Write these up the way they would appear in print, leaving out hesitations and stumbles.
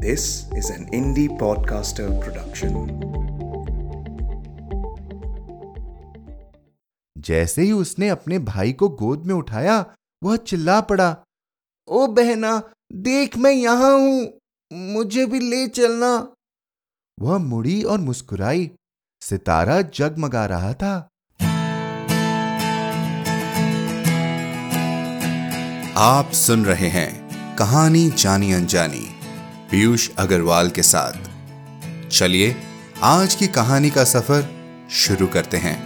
This is an indie podcaster production. जैसे ही उसने अपने भाई को गोद में उठाया, वह चिल्ला पड़ा, ओ बहना, देख मैं यहां हूं, मुझे भी ले चलना। वह मुड़ी और मुस्कुराई। सितारा जगमगा रहा था। आप सुन रहे हैं कहानी जानी अनजानी पीयूष अग्रवाल के साथ। चलिए आज की कहानी का सफर शुरू करते हैं।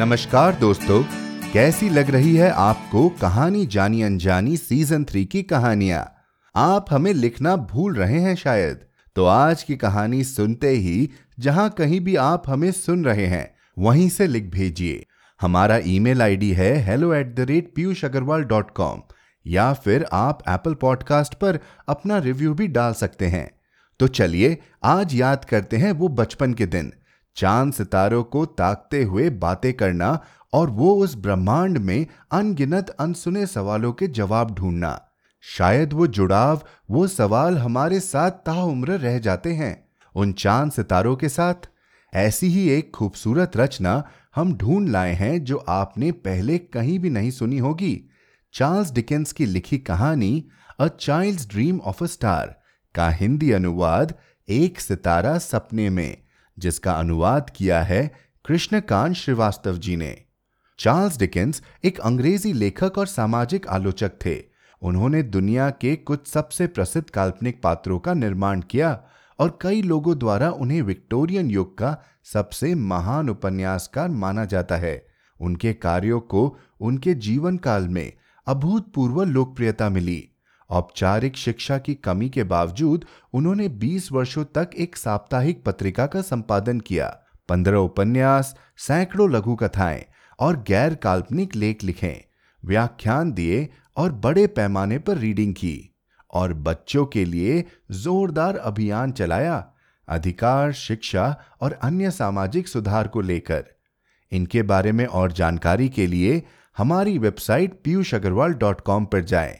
नमस्कार दोस्तों, कैसी लग रही है आपको कहानी जानी अनजानी सीजन 3 की कहानियां? आप हमें लिखना भूल रहे हैं शायद, तो आज की कहानी सुनते ही जहां कहीं भी आप हमें सुन रहे हैं वहीं से लिख भेजिए। हमारा ईमेल आईडी है hello@piyushagarwal.com या फिर आप एप्पल पॉडकास्ट पर अपना रिव्यू भी डाल सकते हैं। तो चलिए आज याद करते हैं वो बचपन के दिन, चांद सितारों को ताकते हुए बातें करना और वो उस ब्रह्मांड में अनगिनत अनसुने सवालों के जवाब ढूंढना। शायद वो जुड़ाव, वो सवाल हमारे साथ ताउम्र रह जाते हैं उन चांद सितारों के साथ। ऐसी ही एक खूबसूरत रचना हम ढूंढ लाए हैं जो आपने पहले कहीं भी नहीं सुनी होगी। चार्ल्स डिकेंस की लिखी कहानी a child's dream of a star का हिंदी अनुवाद एक सितारा सपने में, जिसका अनुवाद किया है कृष्णकांत श्रीवास्तव जी ने। चार्ल्स डिकेंस एक अंग्रेजी लेखक और सामाजिक आलोचक थे। उन्होंने दुनिया के कुछ सबसे प्रसिद्ध काल्पनिक पात्रों का निर्माण किया और कई लोगों द्वारा उन्हें विक्टोरियन युग का सबसे महान उपन्यासकार माना जाता है। उनके कार्यों को उनके जीवन काल में अभूतपूर्व लोकप्रियता मिली। औपचारिक शिक्षा की कमी के बावजूद उन्होंने 20 वर्षों तक एक साप्ताहिक पत्रिका का संपादन किया, 15 उपन्यास, सैकड़ों लघु कथाएं और गैर काल्पनिक लेख लिखे, व्याख्यान दिए और बड़े पैमाने पर रीडिंग की और बच्चों के लिए जोरदार अभियान चलाया, अधिकार, शिक्षा और अन्य सामाजिक सुधार को लेकर। इनके बारे में और जानकारी के लिए हमारी वेबसाइट piyushagarwal.com पर जाएं।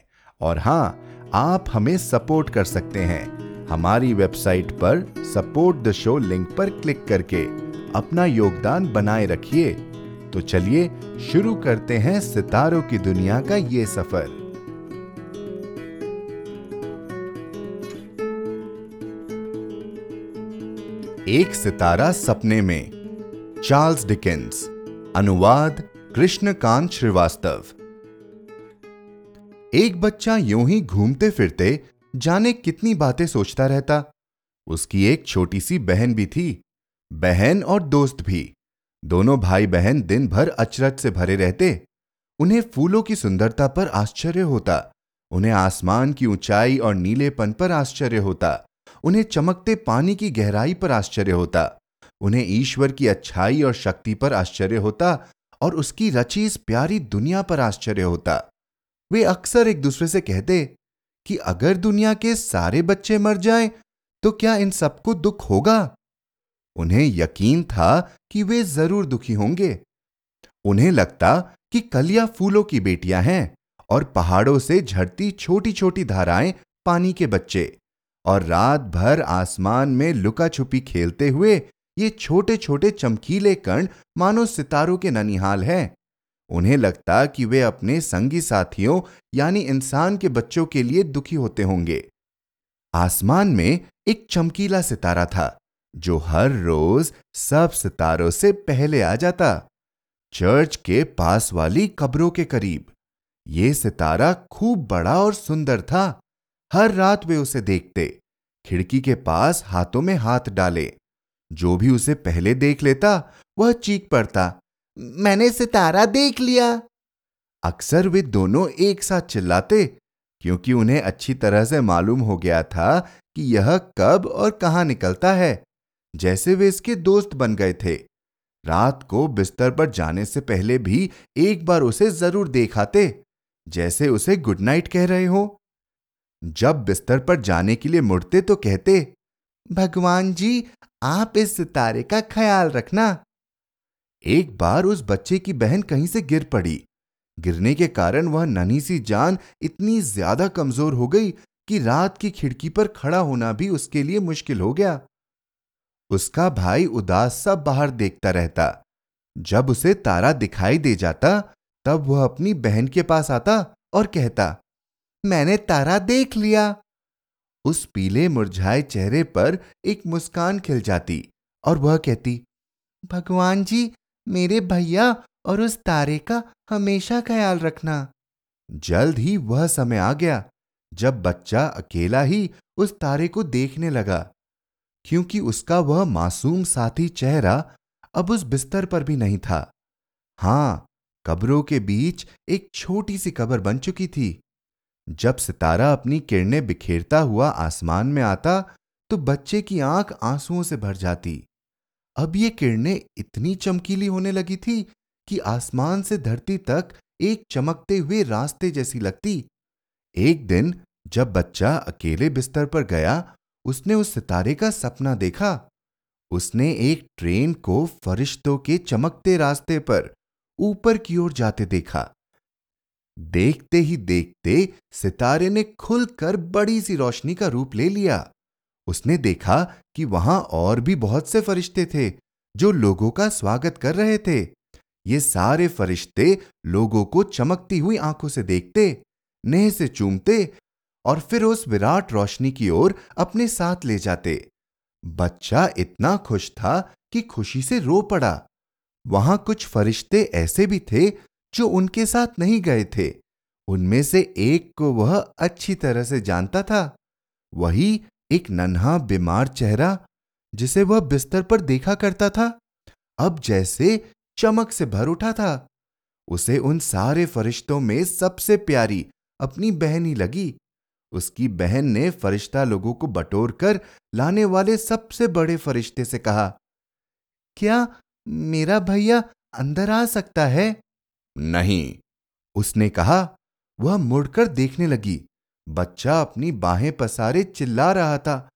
और हाँ, आप हमें सपोर्ट कर सकते हैं हमारी वेबसाइट पर सपोर्ट द शो लिंक पर क्लिक करके। अपना योगदान बनाए रखिए। तो चलिए शुरू करते हैं सितारों की दुनिया का ये सफर। एक सितारा सपने में, चार्ल्स डिकेंस। अनुवाद कृष्णकांत श्रीवास्तव। एक बच्चा यूं ही घूमते फिरते जाने कितनी बातें सोचता रहता। उसकी एक छोटी सी बहन भी थी, बहन और दोस्त भी। दोनों भाई बहन दिन भर अचरज से भरे रहते। उन्हें फूलों की सुंदरता पर आश्चर्य होता, उन्हें आसमान की ऊंचाई और नीलेपन पर आश्चर्य होता, उन्हें चमकते पानी की गहराई पर आश्चर्य होता, उन्हें ईश्वर की अच्छाई और शक्ति पर आश्चर्य होता और उसकी रची इस प्यारी दुनिया पर आश्चर्य होता। वे अक्सर एक दूसरे से कहते कि अगर दुनिया के सारे बच्चे मर जाएं, तो क्या इन सबको दुख होगा? उन्हें यकीन था कि वे जरूर दुखी होंगे। उन्हें लगता कि कलियां फूलों की बेटियां हैं और पहाड़ों से झड़ती छोटी छोटी धाराएं पानी के बच्चे, और रात भर आसमान में लुका छुपी खेलते हुए ये छोटे छोटे चमकीले कण मानो सितारों के ननिहाल हैं। उन्हें लगता कि वे अपने संगी साथियों यानी इंसान के बच्चों के लिए दुखी होते होंगे। आसमान में एक चमकीला सितारा था जो हर रोज सब सितारों से पहले आ जाता, चर्च के पास वाली कब्रों के करीब। ये सितारा खूब बड़ा और सुंदर था। हर रात वे उसे देखते, खिड़की के पास हाथों में हाथ डाले। जो भी उसे पहले देख लेता वह चीख पड़ता, मैंने सितारा देख लिया। अक्सर वे दोनों एक साथ चिल्लाते, क्योंकि उन्हें अच्छी तरह से मालूम हो गया था कि यह कब और कहां निकलता है। जैसे वे इसके दोस्त बन गए थे। रात को बिस्तर पर जाने से पहले भी एक बार उसे जरूर देखाते, जैसे उसे गुड नाइट कह रहे हो। जब बिस्तर पर जाने के लिए मुड़ते तो कहते, भगवान जी, आप इस सितारे का ख्याल रखना। एक बार उस बच्चे की बहन कहीं से गिर पड़ी। गिरने के कारण वह नन्ही सी जान इतनी ज्यादा कमजोर हो गई कि रात की खिड़की पर खड़ा होना भी उसके लिए मुश्किल हो गया। उसका भाई उदास सा बाहर देखता रहता। जब उसे तारा दिखाई दे जाता तब वह अपनी बहन के पास आता और कहता, मैंने तारा देख लिया। उस पीले मुरझाए चेहरे पर एक मुस्कान खिल जाती और वह कहती, भगवान जी, मेरे भैया और उस तारे का हमेशा ख्याल रखना। जल्द ही वह समय आ गया जब बच्चा अकेला ही उस तारे को देखने लगा, क्योंकि उसका वह मासूम साथी चेहरा अब उस बिस्तर पर भी नहीं था। हाँ, कब्रों के बीच एक छोटी सी कब्र बन चुकी थी। जब सितारा अपनी किरणें बिखेरता हुआ आसमान में आता तो बच्चे की आंख आंसुओं से भर जाती। अब ये किरणें इतनी चमकीली होने लगी थी कि आसमान से धरती तक एक चमकते हुए रास्ते जैसी लगती। एक दिन जब बच्चा अकेले बिस्तर पर गया, उसने उस सितारे का सपना देखा। उसने एक ट्रेन को फरिश्तों के चमकते रास्ते पर ऊपर की ओर जाते देखा। देखते ही देखते सितारे ने खुलकर बड़ी सी रोशनी का रूप ले लिया। उसने देखा कि वहां और भी बहुत से फरिश्ते थे जो लोगों का स्वागत कर रहे थे। ये सारे फरिश्ते लोगों को चमकती हुई आंखों से देखते, नेह से चूमते और फिर उस विराट रोशनी की ओर अपने साथ ले जाते। बच्चा इतना खुश था कि खुशी से रो पड़ा। वहां कुछ फरिश्ते ऐसे भी थे जो उनके साथ नहीं गए थे। उनमें से एक को वह अच्छी तरह से जानता था, वही एक नन्हा बीमार चेहरा जिसे वह बिस्तर पर देखा करता था, अब जैसे चमक से भर उठा था। उसे उन सारे फरिश्तों में सबसे प्यारी अपनी बहन ही लगी। उसकी बहन ने फरिश्ता लोगों को बटोर कर लाने वाले सबसे बड़े फरिश्ते से कहा, क्या मेरा भैया अंदर आ सकता है? नहीं, उसने कहा। वह मुड़कर देखने लगी। बच्चा अपनी बाहें पसारे चिल्ला रहा था,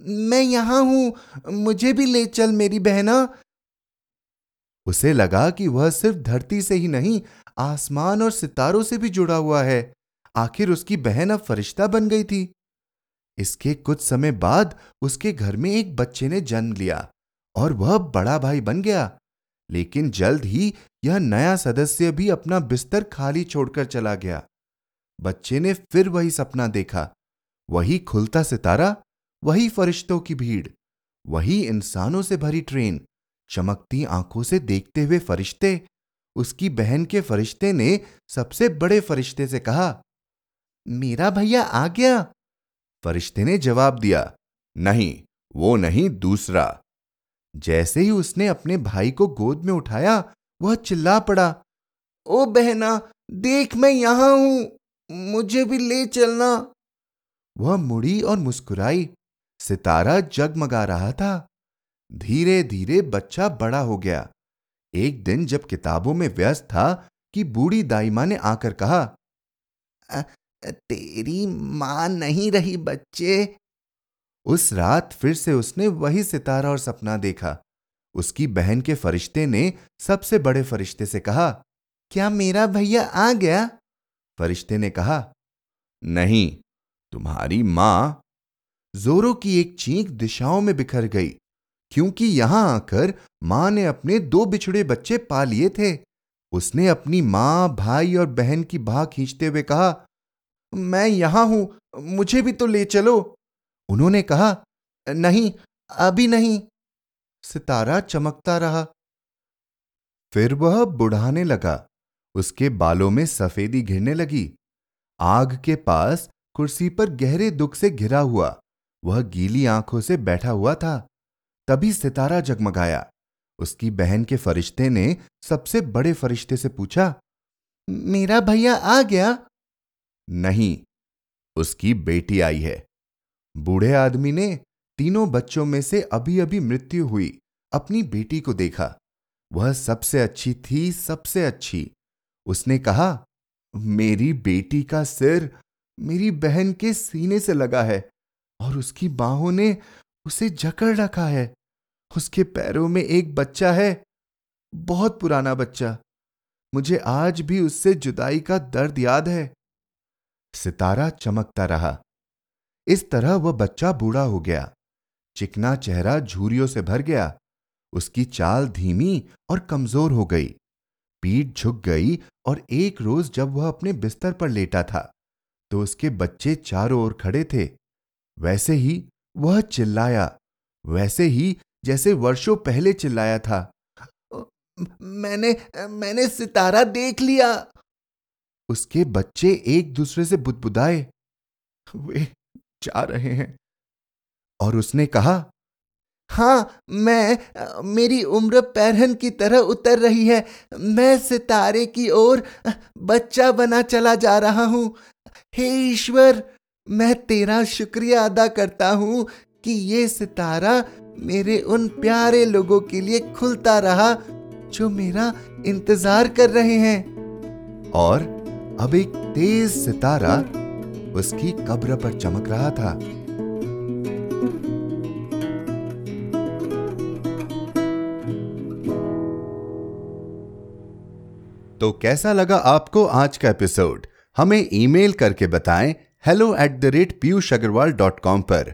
मैं यहां हूं, मुझे भी ले चल मेरी बहना। उसे लगा कि वह सिर्फ धरती से ही नहीं, आसमान और सितारों से भी जुड़ा हुआ है। आखिर उसकी बहन अब फरिश्ता बन गई थी। इसके कुछ समय बाद उसके घर में एक बच्चे ने जन्म लिया और वह बड़ा भाई बन गया। लेकिन जल्द ही यह नया सदस्य भी अपना बिस्तर खाली छोड़कर चला गया। बच्चे ने फिर वही सपना देखा, वही खुलता सितारा, वही फरिश्तों की भीड़, वही इंसानों से भरी ट्रेन, चमकती आंखों से देखते हुए फरिश्ते। उसकी बहन के फरिश्ते ने सबसे बड़े फरिश्ते से कहा, मेरा भैया आ गया। फरिश्ते ने जवाब दिया, नहीं, वो नहीं, दूसरा। जैसे ही उसने अपने भाई को गोद में उठाया, वह चिल्ला पड़ा, ओ बहना, देख, मैं यहां हूं, मुझे भी ले चलना। वह मुड़ी और मुस्कुराई। सितारा जगमगा रहा था। धीरे धीरे बच्चा बड़ा हो गया। एक दिन जब किताबों में व्यस्त था कि बूढ़ी दाईमा ने आकर कहा, तेरी मां नहीं रही बच्चे। उस रात फिर से उसने वही सितारा और सपना देखा। उसकी बहन के फरिश्ते ने सबसे बड़े फरिश्ते से कहा, क्या मेरा भैया आ गया? फरिश्ते ने कहा, नहीं, तुम्हारी माँ। जोरों की एक चीख दिशाओं में बिखर गई, क्योंकि यहां आकर मां ने अपने दो बिछड़े बच्चे पा लिए थे। उसने अपनी मां, भाई और बहन की बाह खींचते हुए कहा, मैं यहां हूं, मुझे भी तो ले चलो। उन्होंने कहा, नहीं, अभी नहीं। सितारा चमकता रहा। फिर वह बुढ़ाने लगा। उसके बालों में सफेदी घिरने लगी। आग के पास कुर्सी पर गहरे दुख से घिरा हुआ वह गीली आंखों से बैठा हुआ था। तभी सितारा जगमगाया। उसकी बहन के फरिश्ते ने सबसे बड़े फरिश्ते से पूछा, मेरा भैया आ गया? नहीं, उसकी बेटी आई है। बूढ़े आदमी ने तीनों बच्चों में से अभी अभी मृत्यु हुई अपनी बेटी को देखा। वह सबसे अच्छी थी, सबसे अच्छी। उसने कहा, मेरी बेटी का सिर मेरी बहन के सीने से लगा है और उसकी बाहों ने उसे जकड़ रखा है। उसके पैरों में एक बच्चा है, बहुत पुराना बच्चा। मुझे आज भी उससे जुदाई का दर्द याद है। सितारा चमकता रहा। इस तरह वह बच्चा बूढ़ा हो गया। चिकना चेहरा झुर्रियों से भर गया। उसकी चाल धीमी और कमजोर हो गई। पीठ झुक गई और एक रोज जब वह अपने बिस्तर पर लेटा था तो उसके बच्चे चारों ओर खड़े थे। वैसे ही वह चिल्लाया, वैसे ही जैसे वर्षों पहले चिल्लाया था, मैंने सितारा देख लिया। उसके बच्चे एक दूसरे से बुदबुदाए, वे जा रहे हैं। और उसने कहा, हाँ, मेरी उम्र पैरहन की तरह उतर रही है। मैं सितारे की ओर बच्चा बना चला जा रहा हूँ। हे ईश्वर, मैं तेरा शुक्रिया अदा करता हूँ कि ये सितारा मेरे उन प्यारे लोगों के लिए खुलता रहा जो मेरा इंतजार कर रहे हैं। और अब एक तेज सितारा उसकी कब्र पर चमक रहा था। तो कैसा लगा आपको आज का एपिसोड? हमें ईमेल करके बताएं hello@piyushagarwal.com पर।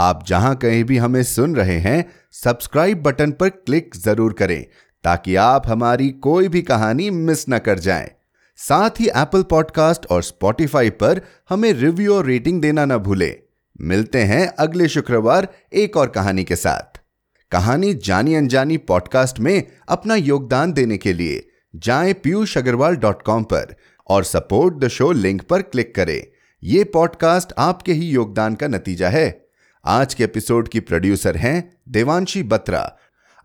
आप जहां कहीं भी हमें सुन रहे हैं, सब्सक्राइब बटन पर क्लिक जरूर करें ताकि आप हमारी कोई भी कहानी मिस न कर जाएं। साथ ही एप्पल पॉडकास्ट और स्पॉटिफाई पर हमें रिव्यू और रेटिंग देना न भूलें। मिलते हैं अगले शुक्रवार एक और कहानी के साथ। कहानी जानी अनजानी पॉडकास्ट में अपना योगदान देने के लिए जाएं piyushagarwal.com पर और सपोर्ट द शो लिंक पर क्लिक करें। यह पॉडकास्ट आपके ही योगदान का नतीजा है। आज के एपिसोड की प्रोड्यूसर हैं देवांशी बत्रा।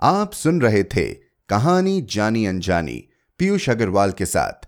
आप सुन रहे थे कहानी जानी अनजानी पीयूष अग्रवाल के साथ,